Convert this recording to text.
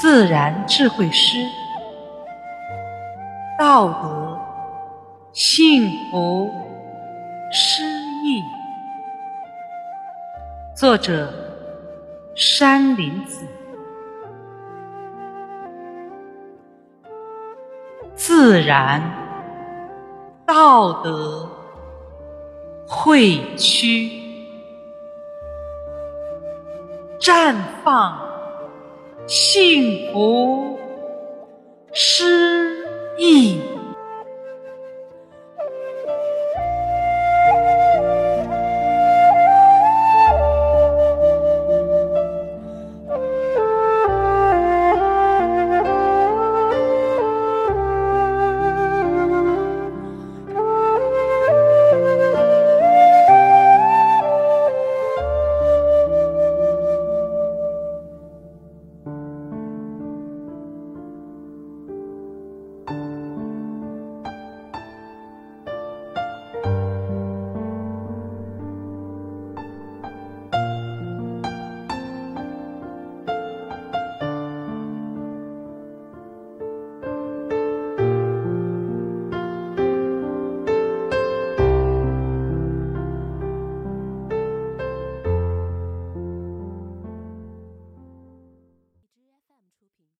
自然智慧诗，道德幸福诗意。作者山林子。自然道德汇趋，绽放幸福诗意。